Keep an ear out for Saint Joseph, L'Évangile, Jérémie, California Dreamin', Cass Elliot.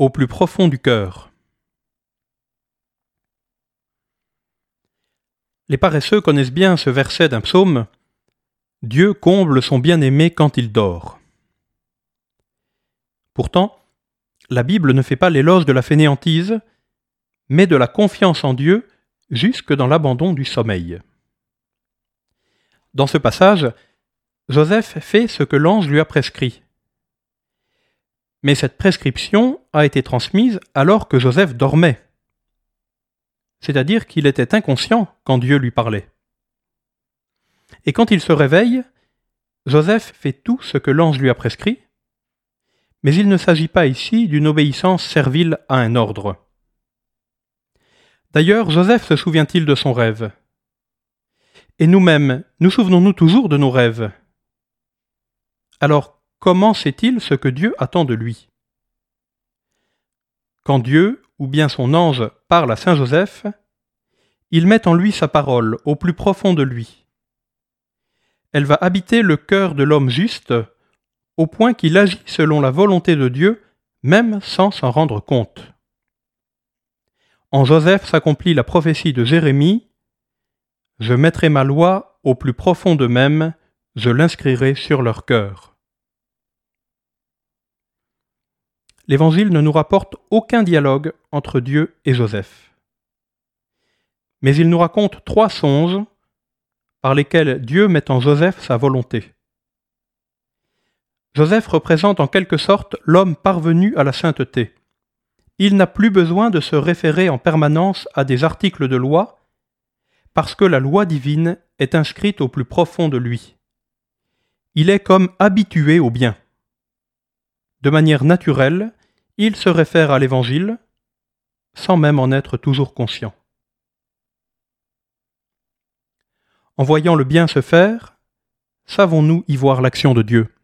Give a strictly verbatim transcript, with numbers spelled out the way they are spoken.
au plus profond du cœur. Les paresseux connaissent bien ce verset d'un psaume. « Dieu comble son bien-aimé quand il dort ». Pourtant, la Bible ne fait pas l'éloge de la fainéantise, mais de la confiance en Dieu jusque dans l'abandon du sommeil. Dans ce passage, Joseph fait ce que l'ange lui a prescrit. Mais cette prescription a été transmise alors que Joseph dormait, c'est-à-dire qu'il était inconscient quand Dieu lui parlait. Et quand il se réveille, Joseph fait tout ce que l'ange lui a prescrit, mais il ne s'agit pas ici d'une obéissance servile à un ordre. D'ailleurs, Joseph se souvient-il de son rêve? Et nous-mêmes, nous souvenons-nous toujours de nos rêves? Alors, comment sait-il ce que Dieu attend de lui? Quand Dieu, ou bien son ange, parle à Saint Joseph, il met en lui sa parole, au plus profond de lui. Elle va habiter le cœur de l'homme juste, au point qu'il agit selon la volonté de Dieu, même sans s'en rendre compte. En Joseph s'accomplit la prophétie de Jérémie, « Je mettrai ma loi au plus profond d'eux-mêmes, je l'inscrirai sur leur cœur. » L'Évangile ne nous rapporte aucun dialogue entre Dieu et Joseph. Mais il nous raconte trois songes par lesquels Dieu met en Joseph sa volonté. Joseph représente en quelque sorte l'homme parvenu à la sainteté. Il n'a plus besoin de se référer en permanence à des articles de loi, parce que la loi divine est inscrite au plus profond de lui. Il est comme habitué au bien. De manière naturelle, il se réfère à l'Évangile, sans même en être toujours conscient. En voyant le bien se faire, savons-nous y voir l'action de Dieu ?